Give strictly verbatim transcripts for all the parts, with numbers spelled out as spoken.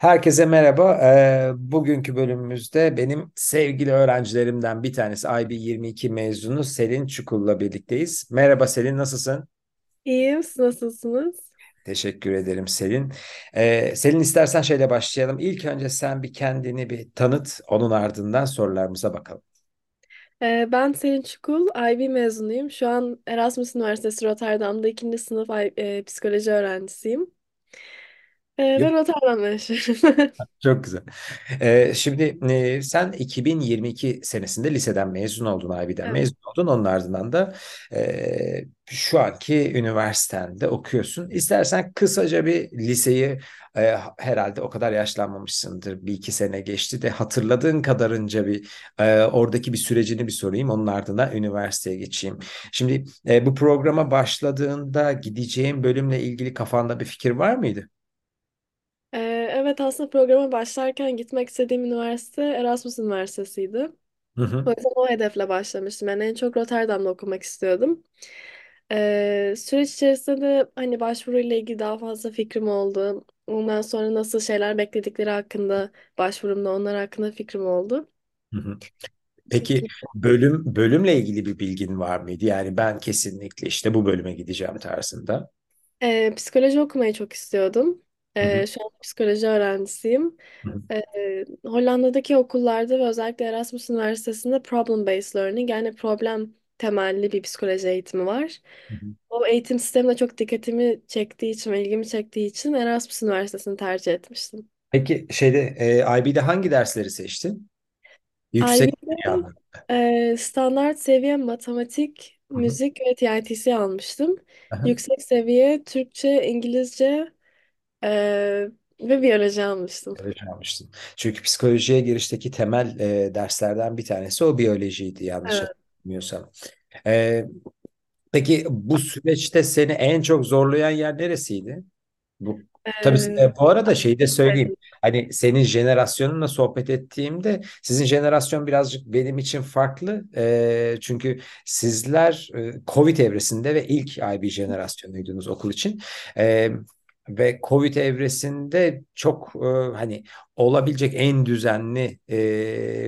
Herkese merhaba. Ee, bugünkü bölümümüzde benim sevgili öğrencilerimden bir tanesi I B yirmi iki mezunu Selin Çukul'la birlikteyiz. Merhaba Selin, nasılsın? İyiyim, siz nasılsınız? Teşekkür ederim Selin. Ee, Selin istersen şeyle başlayalım. İlk önce sen bir kendini bir tanıt, onun ardından sorularımıza bakalım. Ee, ben Selin Çukul, I B mezunuyum. Şu an Erasmus Üniversitesi Rotterdam'da ikinci sınıf e, psikoloji öğrencisiyim. Ben Rotterdam'da yaşıyorum. Çok güzel. Ee, şimdi e, sen iki bin yirmi iki senesinde liseden mezun oldun, I B'den evet. mezun oldun. Onun ardından da e, şu anki üniversitende okuyorsun. İstersen kısaca bir liseyi, e, herhalde o kadar yaşlanmamışsındır. Bir iki sene geçti de hatırladığın kadarınca bir e, oradaki bir sürecini bir sorayım. Onun ardından üniversiteye geçeyim. Şimdi e, bu programa başladığında gideceğin bölümle ilgili kafanda bir fikir var mıydı? Evet, aslında programa başlarken gitmek istediğim üniversite Erasmus Üniversitesi'ydi. Hı hı. O yüzden o hedefle başlamıştım. Yani en çok Rotterdam'da okumak istiyordum. Ee, süreç içerisinde de hani başvuruyla ilgili daha fazla fikrim oldu. Ondan sonra nasıl şeyler bekledikleri hakkında başvurumda onlar hakkında fikrim oldu. Hı hı. Peki bölüm bölümle ilgili bir bilgin var mıydı? Yani ben kesinlikle işte bu bölüme gideceğim tarzında. Ee, psikoloji okumayı çok istiyordum. Ee, şu an psikoloji öğrencisiyim. Ee, Hollanda'daki okullarda ve özellikle Erasmus Üniversitesi'nde problem-based learning, yani problem temelli bir psikoloji eğitimi var. Hı hı. O eğitim sistemine çok dikkatimi çektiği için ve ilgimi çektiği için Erasmus Üniversitesi'ni tercih etmiştim. Peki şeyde e, I B'de hangi dersleri seçtin? Yüksek İB'de, e, standart seviye matematik, hı hı. müzik ve T I T C almıştım. Hı hı. Yüksek seviye Türkçe, İngilizce Ee, ve biyoloji almıştım. Biyoloji almıştım. Çünkü psikolojiye girişteki temel e, derslerden bir tanesi o biyolojiydi, yanlış evet. hatırlamıyorsam. Ee, peki bu süreçte seni en çok zorlayan yer neresiydi? Bu, ee, tabii bu arada şeyi de söyleyeyim. Evet. Hani senin jenerasyonunla sohbet ettiğimde sizin jenerasyon birazcık benim için farklı. E, çünkü sizler e, Covid evresinde ve ilk I B jenerasyonuydunuz okul için. Evet. Ve Covid evresinde çok e, hani olabilecek en düzenli e,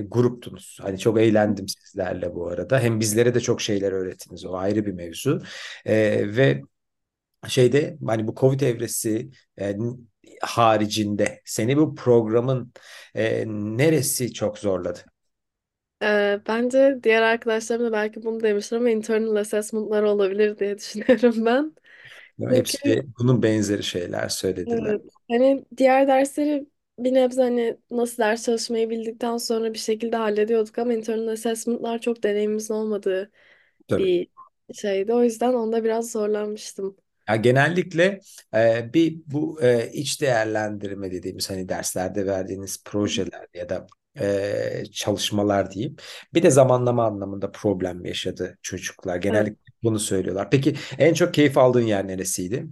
gruptunuz. Hani çok eğlendim sizlerle bu arada. Hem bizlere de çok şeyler öğrettiniz. O ayrı bir mevzu. E, ve şeyde hani bu Covid evresi e, haricinde seni bu programın e, neresi çok zorladı? E, bence diğer arkadaşlarım da belki bunu demişler ama internal assessment'lar olabilir diye düşünüyorum ben. Hepsi Peki. bunun benzeri şeyler söylediler. Evet. Hani diğer dersleri bir nebze hani nasıl ders çalışmayı bildikten sonra bir şekilde hallediyorduk ama internal assessment'lar çok deneyimimiz olmadığı Tabii. bir şeydi. O yüzden onda biraz zorlanmıştım. Ya genellikle e, bir bu e, iç değerlendirme dediğimiz hani derslerde verdiğiniz projeler ya da Ee, çalışmalar diyeyim. Bir de zamanlama anlamında problem yaşadı çocuklar. Genellikle evet. bunu söylüyorlar. Peki en çok keyif aldığın yer neresiydi?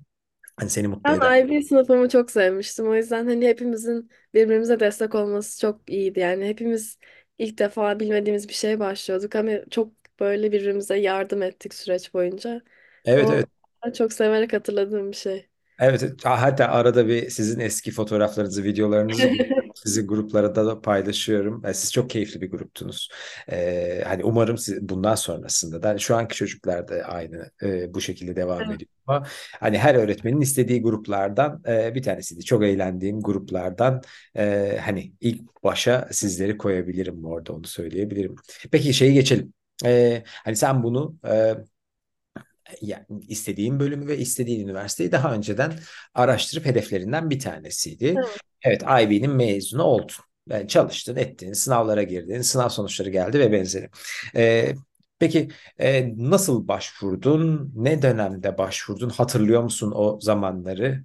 Hani seni mutlu eden. Ben I B sınıfımı çok sevmiştim. O yüzden hani hepimizin birbirimize destek olması çok iyiydi. Yani hepimiz ilk defa bilmediğimiz bir şeye başlıyorduk ama çok böyle birbirimize yardım ettik süreç boyunca. Evet o, evet. Çok severek hatırladığım bir şey. Evet, hatta arada bir sizin eski fotoğraflarınızı, videolarınızı sizin gruplara da paylaşıyorum. Yani siz çok keyifli bir gruptunuz. Ee, hani umarım siz, bundan sonrasında da hani şu anki çocuklar da aynı e, bu şekilde devam evet. ediyor. Ama hani her öğretmenin istediği gruplardan e, bir tanesiydi. Çok eğlendiğim gruplardan e, hani ilk başa sizleri koyabilirim orada, onu söyleyebilirim. Peki şeye geçelim. E, hani sen bunu... E, Yani istediğin bölümü ve istediğin üniversiteyi daha önceden araştırıp hedeflerinden bir tanesiydi. Evet, evet I B'nin mezunu oldun. Yani çalıştın, ettin, sınavlara girdin, sınav sonuçları geldi ve benzeri. Ee, peki e, nasıl başvurdun? Ne dönemde başvurdun? Hatırlıyor musun o zamanları?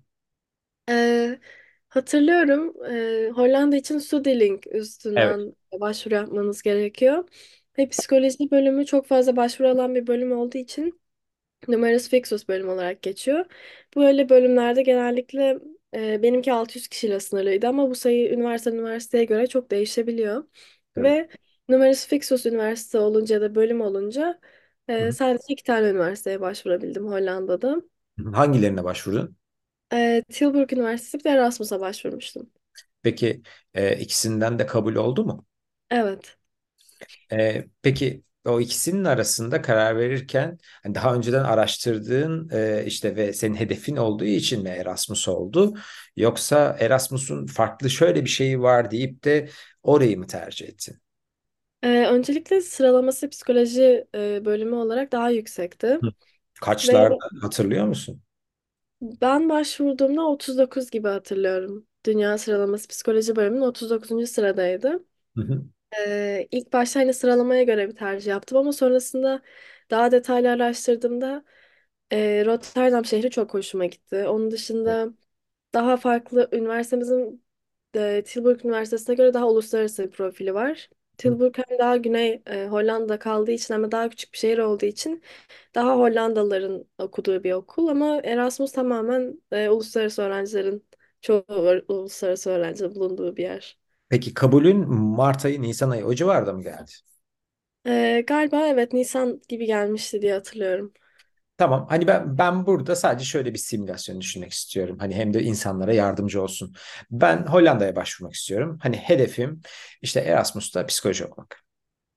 Ee, hatırlıyorum. Ee, Hollanda için StudyLink üstünden evet. başvuru yapmanız gerekiyor. Ve psikoloji bölümü çok fazla başvuru alan bir bölüm olduğu için Numerus Fixus bölüm olarak geçiyor. Böyle bölümlerde genellikle e, benimki altı yüz kişiyle sınırlıydı ama bu sayı üniversite üniversiteye göre çok değişebiliyor. Evet. Ve Numerus Fixus üniversite olunca da bölüm olunca e, sadece iki tane üniversiteye başvurabildim Hollanda'da. Hangilerine başvurdun? E, Tilburg Üniversitesi ve Erasmus'a başvurmuştum. Peki e, ikisinden de kabul oldu mu? Evet. E, peki o ikisinin arasında karar verirken hani daha önceden araştırdığın e, işte ve senin hedefin olduğu için mi Erasmus oldu? Yoksa Erasmus'un farklı şöyle bir şeyi var deyip de orayı mı tercih ettin? Ee, öncelikle sıralaması psikoloji e, bölümü olarak daha yüksekti. Hı. Ve Kaçlarda hatırlıyor musun? ben başvurduğumda otuz dokuz gibi hatırlıyorum. Dünya sıralaması psikoloji bölümünün otuz dokuzuncu sıradaydı. Hı hı. Ee, ilk başta aynı sıralamaya göre bir tercih yaptım ama sonrasında daha detaylı araştırdığımda e, Rotterdam şehri çok hoşuma gitti. Onun dışında daha farklı üniversitemizin e, Tilburg Üniversitesi'ne göre daha uluslararası bir profili var. Hı. Tilburg hem daha güney e, Hollanda kaldığı için ama daha küçük bir şehir olduğu için daha Hollandalıların okuduğu bir okul ama Erasmus tamamen e, uluslararası öğrencilerin çoğu ö- uluslararası öğrencinin bulunduğu bir yer. Peki kabulün Mart ayı, Nisan ayı o civarda mı geldi? E, galiba evet Nisan gibi gelmişti diye hatırlıyorum. Tamam. Hani ben ben burada sadece şöyle bir simülasyon düşünmek istiyorum. Hani hem de insanlara yardımcı olsun. Ben Hollanda'ya başvurmak istiyorum. Hani hedefim işte Erasmus'ta psikoloji okumak.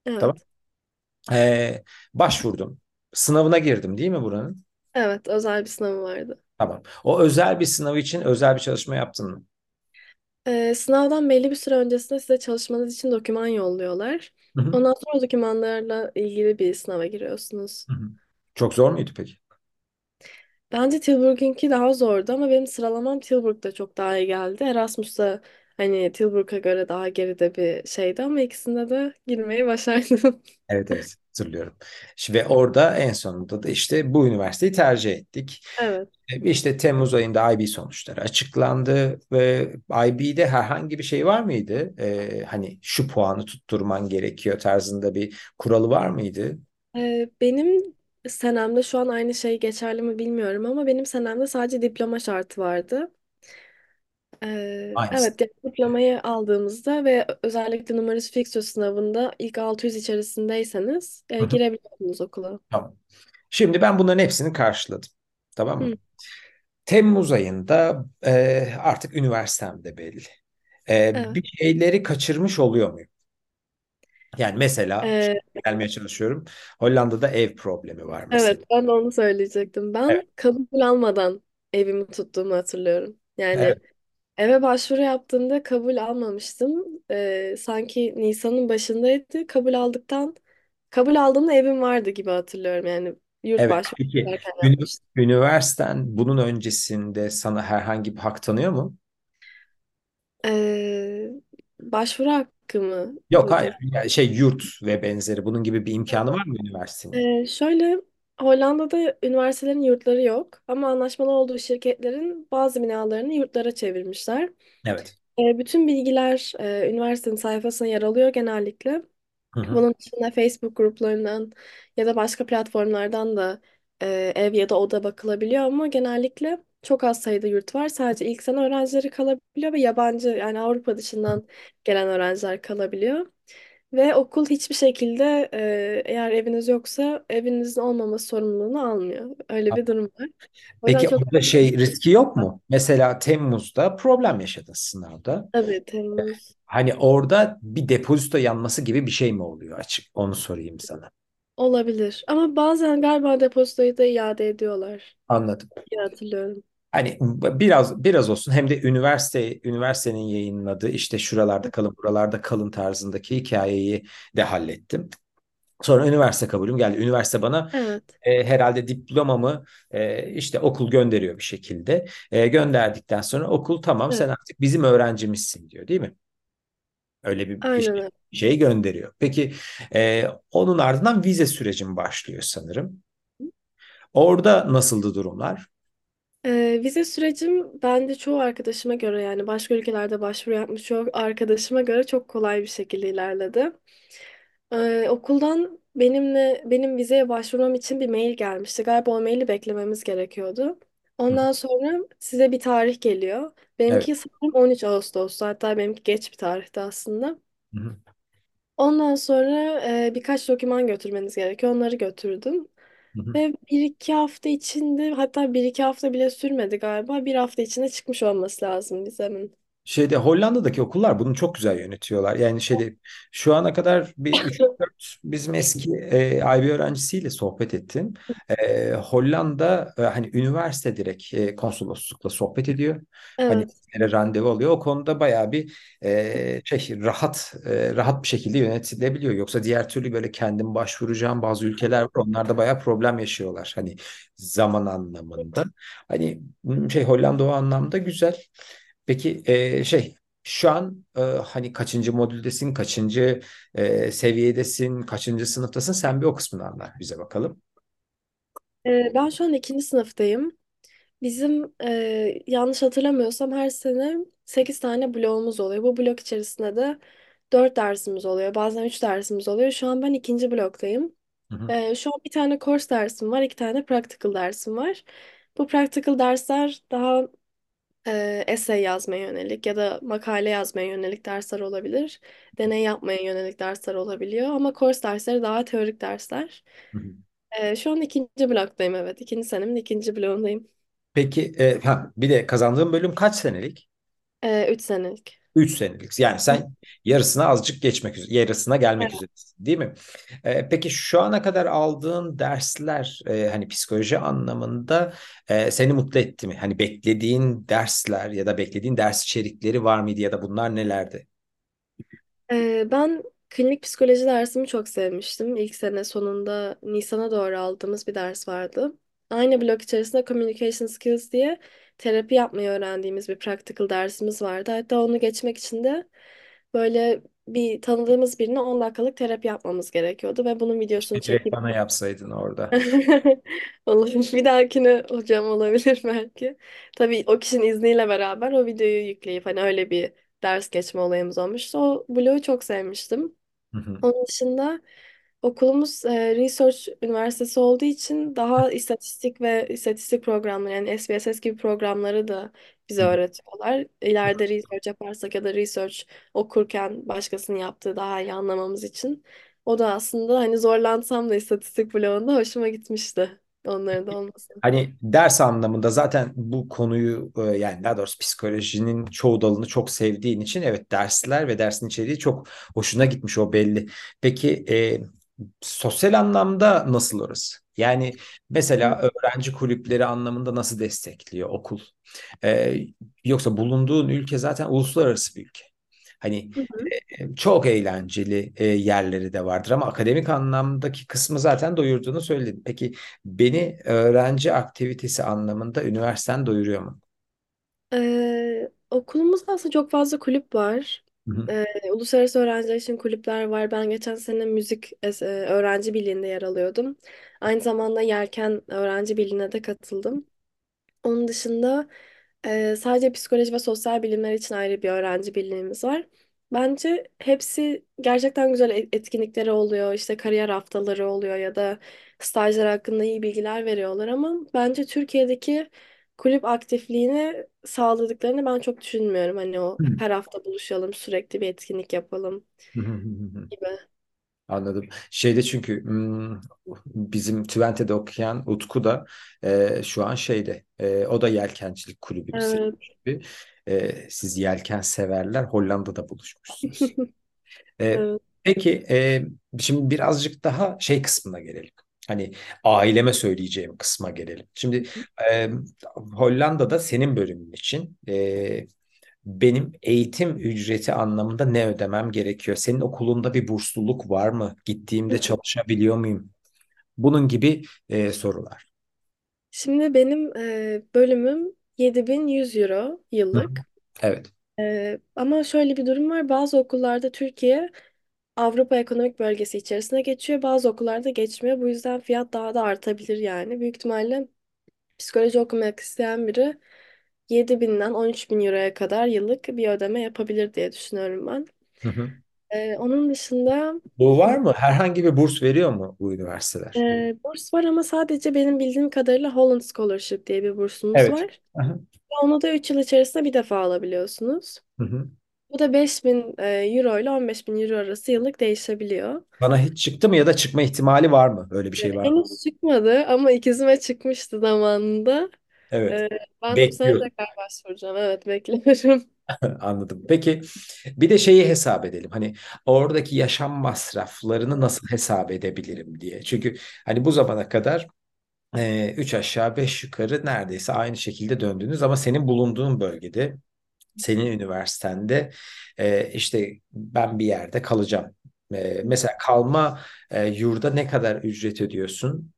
Tamam. Evet. Ee, başvurdum. Sınavına girdim değil mi buranın? Evet özel bir sınavı vardı. Tamam. O özel bir sınav için özel bir çalışma yaptın mı? Ee, sınavdan belli bir süre öncesinde size çalışmanız için doküman yolluyorlar. Hı hı. Ondan sonra o dokümanlarla ilgili bir sınava giriyorsunuz. Hı hı. Çok zor muydu peki? Bence Tilburg'unki daha zordu ama benim sıralamam Tilburg'da çok daha iyi geldi. Erasmus'ta hani Tilburg'a göre daha geride bir şeydi ama ikisinde de girmeyi başardım. Evet evet hatırlıyorum. Ve orada en sonunda da işte bu üniversiteyi tercih ettik. Evet. İşte Temmuz ayında I B sonuçları açıklandı ve I B'de herhangi bir şey var mıydı? Ee, hani şu puanı tutturman gerekiyor tarzında bir kuralı var mıydı? Ee, benim senemde şu an aynı şey geçerli mi bilmiyorum ama benim senemde sadece diploma şartı vardı. Ee, Aynısı. evet, yani diplomayı aldığımızda ve özellikle numarası fiksiyonu sınavında ilk altı yüz içerisindeyseniz e, Hı hı, girebiliyorsunuz okula. Tamam. Şimdi ben bunların hepsini karşıladım. Tamam mı? Hı. Temmuz ayında e, artık üniversitem de belli. E, Evet. bir şeyleri kaçırmış oluyor muyum? Yani mesela Ee, gelmeye çalışıyorum. Hollanda'da ev problemi var mesela. evet, ben de onu söyleyecektim. Evet. Ben kabul almadan evimi tuttuğumu hatırlıyorum. Yani Evet. eve başvuru yaptığımda kabul almamıştım. Ee, sanki Nisan'ın başındaydı. Kabul aldıktan, kabul aldığımda evim vardı gibi hatırlıyorum. Yani yurt Evet. başvuru Peki yaparken ünü- yapmıştım. üniversiten bunun öncesinde sana herhangi bir hak tanıyor mu? Ee, başvuru hakkı mı Yok hayır. burada? Yani şey yurt ve benzeri bunun gibi bir imkanı var mı üniversitenin? Ee, şöyle Hollanda'da üniversitelerin yurtları yok ama anlaşmalı olduğu şirketlerin bazı binalarını yurtlara çevirmişler. Evet. Ee, bütün bilgiler e, üniversitenin sayfasına yer alıyor genellikle. Hı hı. Bunun dışında Facebook gruplarından ya da başka platformlardan da e, ev ya da oda bakılabiliyor ama genellikle çok az sayıda yurt var. Sadece ilk sene öğrencileri kalabiliyor ve yabancı yani Avrupa dışından gelen öğrenciler kalabiliyor. Ve okul hiçbir şekilde e, eğer eviniz yoksa evinizin olmaması sorumluluğunu almıyor. Öyle bir durum var. O yüzden Peki çok orada şey riski yok mu? Mesela Temmuz'da problem yaşadın sınavda. tabii Temmuz. Hani orada bir depozito yanması gibi bir şey mi oluyor açık? Onu sorayım sana. Olabilir. Ama bazen galiba depozitoyu da iade ediyorlar Anladım. diye hatırlıyorum. Hani biraz biraz olsun hem de üniversite üniversitenin yayınladığı işte şuralarda kalın buralarda kalın tarzındaki hikayeyi de hallettim. Sonra üniversite kabulüm geldi. Üniversite bana Evet. e, herhalde diplomamı e, işte okul gönderiyor bir şekilde. E, gönderdikten sonra okul tamam sen Evet. artık bizim öğrencimizsin diyor değil mi? Öyle bir Aynen şey, öyle. şey gönderiyor. Peki e, onun ardından vize sürecim başlıyor sanırım. Orada nasıldı durumlar? Ee, vize sürecim ben de çoğu arkadaşıma göre yani başka ülkelerde başvuru yapmış çoğu arkadaşıma göre çok kolay bir şekilde ilerledi. Ee, okuldan benimle benim vizeye başvurmam için bir mail gelmişti. Galiba o maili beklememiz gerekiyordu. Hı hı. Ondan sonra size bir tarih geliyor. Evet. Benimki sanırım on üç Ağustos'tu. Hatta benimki geç bir tarihti aslında. Hı hı. Ondan sonra e, birkaç doküman götürmeniz gerekiyor. Onları götürdüm. Hı hı. Ve bir iki hafta içinde hatta bir iki hafta bile sürmedi galiba. Bir hafta içinde çıkmış olması lazım vizemin. Şeyde Hollanda'daki okullar bunu çok güzel yönetiyorlar. Yani şeyde şu ana kadar bir üç dört bizim eski e, I B öğrencisiyle sohbet ettim. E, Hollanda e, hani üniversite direkt e, konsoloslukla sohbet ediyor. Hani Evet. sizlere randevu alıyor. O konuda bayağı bir e, şey rahat e, rahat bir şekilde yönetilebiliyor. Yoksa diğer türlü böyle kendim başvuracağım bazı ülkeler var. Onlar da bayağı problem yaşıyorlar. Hani zaman anlamında. Hani şey Hollanda o anlamda güzel. Peki e, şey şu an e, hani kaçıncı modüldesin, kaçıncı e, seviyedesin, kaçıncı sınıftasın? Sen bir o kısmını anlat bize bakalım. Ee, ben şu an ikinci sınıftayım. Bizim e, yanlış hatırlamıyorsam her sene sekiz tane bloğumuz oluyor. Bu blok içerisinde de dört dersimiz oluyor. Bazen üç dersimiz oluyor. Şu an ben ikinci bloktayım. Hı hı. Ee, şu an bir tane course dersim var, iki tane practical dersim var. Bu practical dersler daha e, essay yazmaya yönelik ya da makale yazmaya yönelik dersler olabilir. Deney yapmaya yönelik dersler olabiliyor ama course dersleri daha teorik dersler. Hı hı. E, şu an ikinci bloktayım evet. İkinci senemin ikinci bloğundayım. Peki e, ha, bir de kazandığın bölüm kaç senelik? E, üç senelik. Üç senelik. Yani sen yarısına azıcık geçmek üzere, yarısına gelmek Evet. üzeresin, değil mi? Ee, peki şu ana kadar aldığın dersler e, hani psikoloji anlamında e, seni mutlu etti mi? Hani beklediğin dersler ya da beklediğin ders içerikleri var mıydı ya da bunlar nelerdi? E, ben klinik psikoloji dersimi çok sevmiştim. İlk sene sonunda Nisan'a doğru aldığımız bir ders vardı. Aynı blok içerisinde Communication Skills diye terapi yapmayı öğrendiğimiz bir practical dersimiz vardı. Hatta onu geçmek için de böyle bir tanıdığımız birine on dakikalık terapi yapmamız gerekiyordu ve bunun videosunu Direkt çekip bana yapsaydın orada. olabilir. Bir dahakine hocam olabilir belki. Tabii o kişinin izniyle beraber o videoyu yükleyip hani öyle bir ders geçme olayımız olmuştu. O bloğu çok sevmiştim. Hı hı. Onun dışında okulumuz e, Research Üniversitesi olduğu için daha istatistik ve istatistik programları yani S B S S gibi programları da bize Hı. öğretiyorlar. İleride research yaparsak ya da research okurken başkasının yaptığı daha iyi anlamamız için. O da aslında hani zorlansam da istatistik bloğunda hoşuma gitmişti onların da olması. Hani ders anlamında zaten bu konuyu e, yani daha doğrusu psikolojinin çoğu dalını çok sevdiğin için evet dersler ve dersin içeriği çok hoşuna gitmiş o belli. Peki e, sosyal anlamda nasıl orası? Yani mesela öğrenci kulüpleri anlamında nasıl destekliyor okul? E, Yoksa bulunduğun ülke zaten uluslararası bir ülke. Hani Hı hı. e, çok eğlenceli e, yerleri de vardır ama akademik anlamdaki kısmı zaten doyurduğunu söyledin. Peki beni öğrenci aktivitesi anlamında üniversiteden doyuruyor mu? Ee, okulumuzda aslında çok fazla kulüp var. Hı hı. Ee, uluslararası öğrenciler için kulüpler var. Ben geçen sene müzik es- e, öğrenci birliğinde yer alıyordum. Aynı zamanda Yelken öğrenci birliğine de katıldım. Onun dışında e, sadece psikoloji ve sosyal bilimler için ayrı bir öğrenci birliğimiz var. Bence hepsi gerçekten güzel e- etkinlikleri oluyor. İşte kariyer haftaları oluyor ya da stajlar hakkında iyi bilgiler veriyorlar ama bence Türkiye'deki kulüp aktifliğini sağladıklarını ben çok düşünmüyorum. Hani o Hı hı. her hafta buluşalım, sürekli bir etkinlik yapalım Hı hı hı hı. gibi. Anladım. Şeyde çünkü hmm, bizim Twente'de okuyan Utku da e, şu an şeyde e, o da yelkencilik kulübü bir Evet. sebebi. E, siz yelken severler Hollanda'da buluşmuşsunuz. E, Evet. Peki e, şimdi birazcık daha şey kısmına gelelim. Hani aileme söyleyeceğim kısma gelelim. Şimdi e, Hollanda'da senin bölümün için e, benim eğitim ücreti anlamında ne ödemem gerekiyor? Senin okulunda bir bursluluk var mı? Gittiğimde çalışabiliyor muyum? Bunun gibi e, sorular. Şimdi benim e, bölümüm yedi bin yüz euro Hı hı. yıllık. Evet. Ee, ama şöyle bir durum var. Bazı okullarda Türkiye Avrupa Ekonomik Bölgesi içerisine geçiyor. Bazı okullarda geçmiyor. Bu yüzden fiyat daha da artabilir yani. Büyük ihtimalle psikoloji okumak isteyen biri yedi binden on üç bin euroya kadar yıllık bir ödeme yapabilir diye düşünüyorum ben. Hı hı. Ee, onun dışında Bu var mı? Herhangi bir burs veriyor mu bu üniversiteler? e, burs var ama sadece benim bildiğim kadarıyla Holland Scholarship diye bir bursumuz Evet. var. Hı hı. Onu da üç yıl içerisinde bir defa alabiliyorsunuz. Hı hı. Bu da beş bin e, euro ile on beş bin euro arası yıllık değişebiliyor. Bana hiç çıktı mı ya da çıkma ihtimali var mı? Öyle bir E, şey var mı? Henüz çıkmadı ama ikizime çıkmıştı zamanında. Evet. E, ben de bu sene Bekliyorum. tekrar başvuracağım. Evet bekliyorum. Anladım. Peki bir de şeyi hesap edelim. Hani oradaki yaşam masraflarını nasıl hesap edebilirim diye. Çünkü hani bu zamana kadar e, üç aşağı beş yukarı neredeyse aynı şekilde döndünüz ama senin bulunduğun bölgede, senin üniversitende e, işte ben bir yerde kalacağım. E, mesela kalma e, yurda ne kadar ücret ödüyorsun?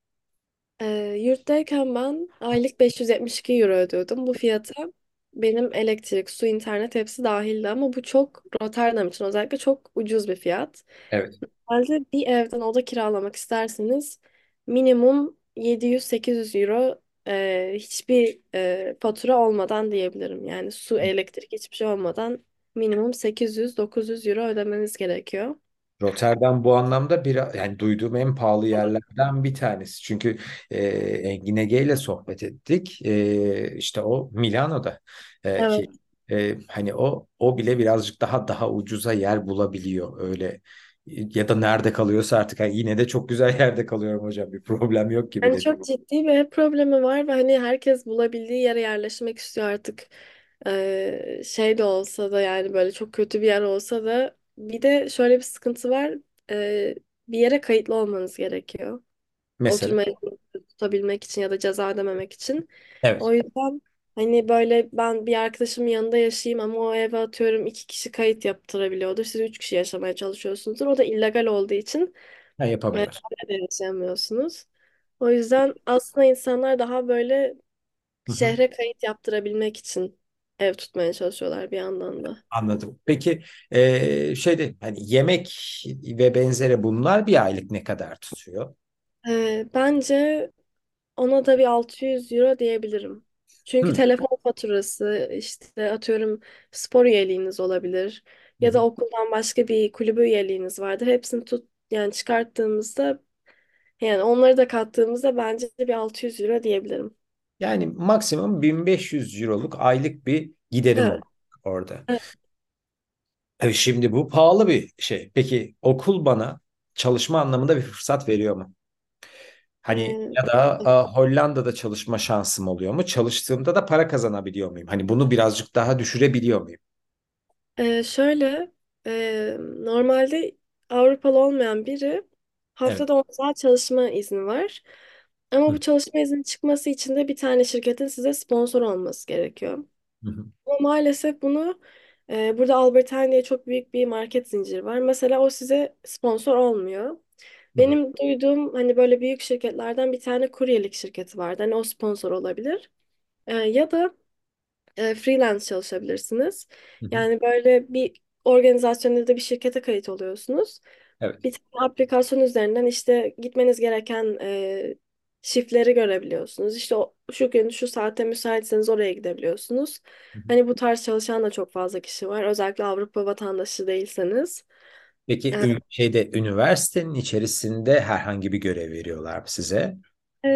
Ee, yurttayken ben aylık beş yüz yetmiş iki euro ödüyordum. Bu fiyata benim elektrik, su, internet hepsi dahildi ama bu çok Rotterdam için özellikle çok ucuz bir fiyat. Evet. Normalde bir evden oda kiralamak isterseniz minimum yedi yüz sekiz yüz euro e, hiçbir e, fatura olmadan diyebilirim. Yani su, elektrik hiçbir şey olmadan minimum sekiz yüz dokuz yüz euro ödemeniz gerekiyor. Rotterdam bu anlamda bir yani duyduğum en pahalı yerlerden bir tanesi. Çünkü e, Engin Ege ile sohbet ettik. E, işte o Milano'da E, Evet. ki e, hani o o bile birazcık daha daha ucuza yer bulabiliyor öyle ya da nerede kalıyorsa artık. Yani yine de çok güzel yerde kalıyorum hocam. Bir problem yok gibi Yani dedi. çok ciddi bir ev problemi var ve hani herkes bulabildiği yere yerleşmek istiyor artık. Ee, şey de olsa da yani böyle çok kötü bir yer olsa da bir de şöyle bir sıkıntı var. Ee, bir yere kayıtlı olmanız gerekiyor. Mesela Oturma izni tutabilmek için ya da ceza ödememek için. evet. O yüzden hani böyle ben bir arkadaşımın yanında yaşayayım ama o eve atıyorum iki kişi kayıt yaptırabiliyordur. Siz üç kişi yaşamaya çalışıyorsunuzdur. O da illegal olduğu için Ha, e, yapamıyoruz. de yaşayamıyorsunuz. O yüzden aslında insanlar daha böyle Hı hı. şehre kayıt yaptırabilmek için ev tutmaya çalışıyorlar bir yandan da. Anladım. Peki e, şeyde hani yemek ve benzeri bunlar bir aylık ne kadar tutuyor? E, bence ona da bir altı yüz euro diyebilirim. Çünkü Hı. telefon faturası işte atıyorum spor üyeliğiniz olabilir Hı ya hı. da okuldan başka bir kulübe üyeliğiniz vardır. Hepsini tut yani çıkarttığımızda yani onları da kattığımızda bence bir altı yüz euro diyebilirim. Yani maksimum bin beş yüz euroluk aylık bir giderim Evet. olacak orada. Evet. E şimdi bu pahalı bir şey. Peki okul bana çalışma anlamında bir fırsat veriyor mu? Hani E, ya da e, Hollanda'da çalışma şansım oluyor mu? Çalıştığımda da para kazanabiliyor muyum? Hani bunu birazcık daha düşürebiliyor muyum? Ee, şöyle, e, normalde Avrupalı olmayan biri Evet. haftada on saat çalışma izni var. Ama Hı bu çalışma izni çıkması için de bir tane şirketin size sponsor olması gerekiyor. hı. hı. Ama maalesef bunu e, burada Albertine diye çok büyük bir market zinciri var. Mesela o size sponsor olmuyor. Hı hı. Benim duyduğum hani böyle büyük şirketlerden bir tane kuryelik şirketi vardı. Hani o sponsor olabilir. E, ya da e, freelance çalışabilirsiniz. Hı hı. Yani böyle bir organizasyonda da bir şirkete kayıt oluyorsunuz. Evet. Bir tane aplikasyon üzerinden işte gitmeniz gereken e, shiftleri görebiliyorsunuz. İşte o, şu gün şu saatte müsaitseniz oraya gidebiliyorsunuz. Hı hı. Hani bu tarz çalışan da çok fazla kişi var. Özellikle Avrupa vatandaşı değilseniz. Peki E, ü- şeyde üniversitenin içerisinde herhangi bir görev veriyorlar mı size? e,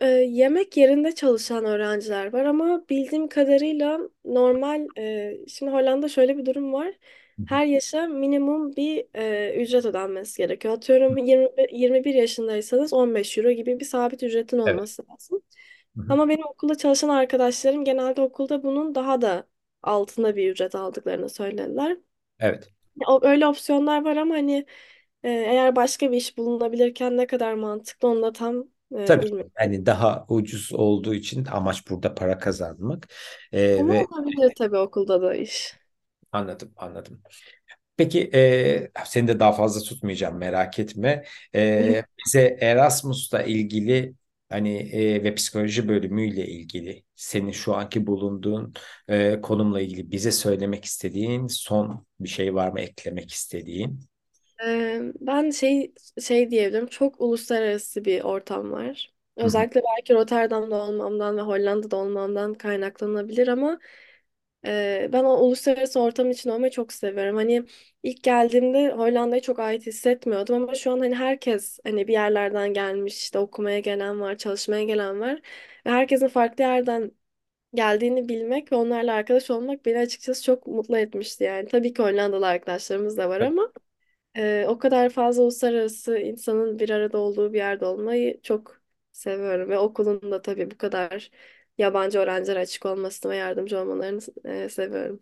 E, Yemek yerinde çalışan öğrenciler var ama bildiğim kadarıyla normal e, şimdi Hollanda şöyle bir durum var. Hı hı. Her yaşa minimum bir e, ücret ödenmesi gerekiyor. Atıyorum yirmi, yirmi bir yaşındaysanız on beş euro gibi bir sabit ücretin Evet. olması lazım. Hı hı. Ama benim okulda çalışan arkadaşlarım genelde okulda bunun daha da altında bir ücret aldıklarını söylediler. Evet. O, öyle opsiyonlar var ama hani e, eğer başka bir iş bulunabilirken ne kadar mantıklı onu da tam e, Tabii. bilmiyorum. Yani daha ucuz olduğu için amaç burada para kazanmak. Ee, Ama ve olabilir tabii okulda da iş. anladım, anladım. Peki e, seni de daha fazla tutmayacağım merak etme. Hı. E, bize Erasmus'la ilgili hani e, ve psikoloji bölümüyle ilgili senin şu anki bulunduğun e, konumla ilgili bize söylemek istediğin son bir şey var mı eklemek istediğin? Ee, ben şey şey diyebilirim. Çok uluslararası bir ortam var. Hı hı. Özellikle belki Rotterdam'da olmamdan ve Hollanda'da olmamdan kaynaklanabilir ama e, ben o uluslararası ortam için olmayı çok seviyorum. Hani ilk geldiğimde Hollanda'ya çok ait hissetmiyordum ama şu an hani herkes hani bir yerlerden gelmiş, işte okumaya gelen var, çalışmaya gelen var ve herkesin farklı yerden geldiğini bilmek ve onlarla arkadaş olmak beni açıkçası çok mutlu etmişti yani. Tabii ki Hollandalı arkadaşlarımız da var ama e, o kadar fazla uluslararası insanın bir arada olduğu bir yerde olmayı çok seviyorum. Ve okulun da tabii bu kadar yabancı öğrencilere açık olmasını ve yardımcı olmalarını e, seviyorum.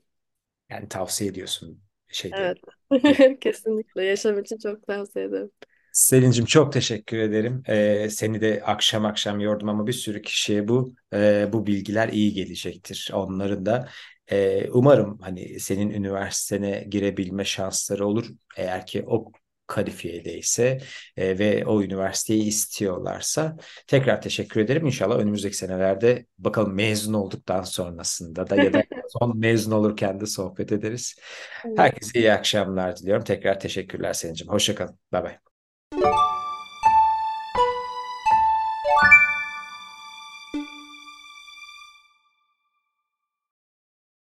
Yani tavsiye ediyorsun şeyleri. Evet. Kesinlikle. Yaşam için çok tavsiye ederim. Selin'cim çok teşekkür ederim. Ee, seni de akşam akşam yordum ama bir sürü kişiye bu e, bu bilgiler iyi gelecektir. Onların da e, umarım hani senin üniversitene girebilme şansları olur. Eğer ki o kalifiyedeyse e, ve o üniversiteyi istiyorlarsa tekrar teşekkür ederim. İnşallah önümüzdeki senelerde bakalım mezun olduktan sonrasında da ya da son mezun olurken de sohbet ederiz. Evet. Herkese iyi akşamlar diliyorum. Tekrar teşekkürler Selin'cim. Hoşça kalın. Bay bay.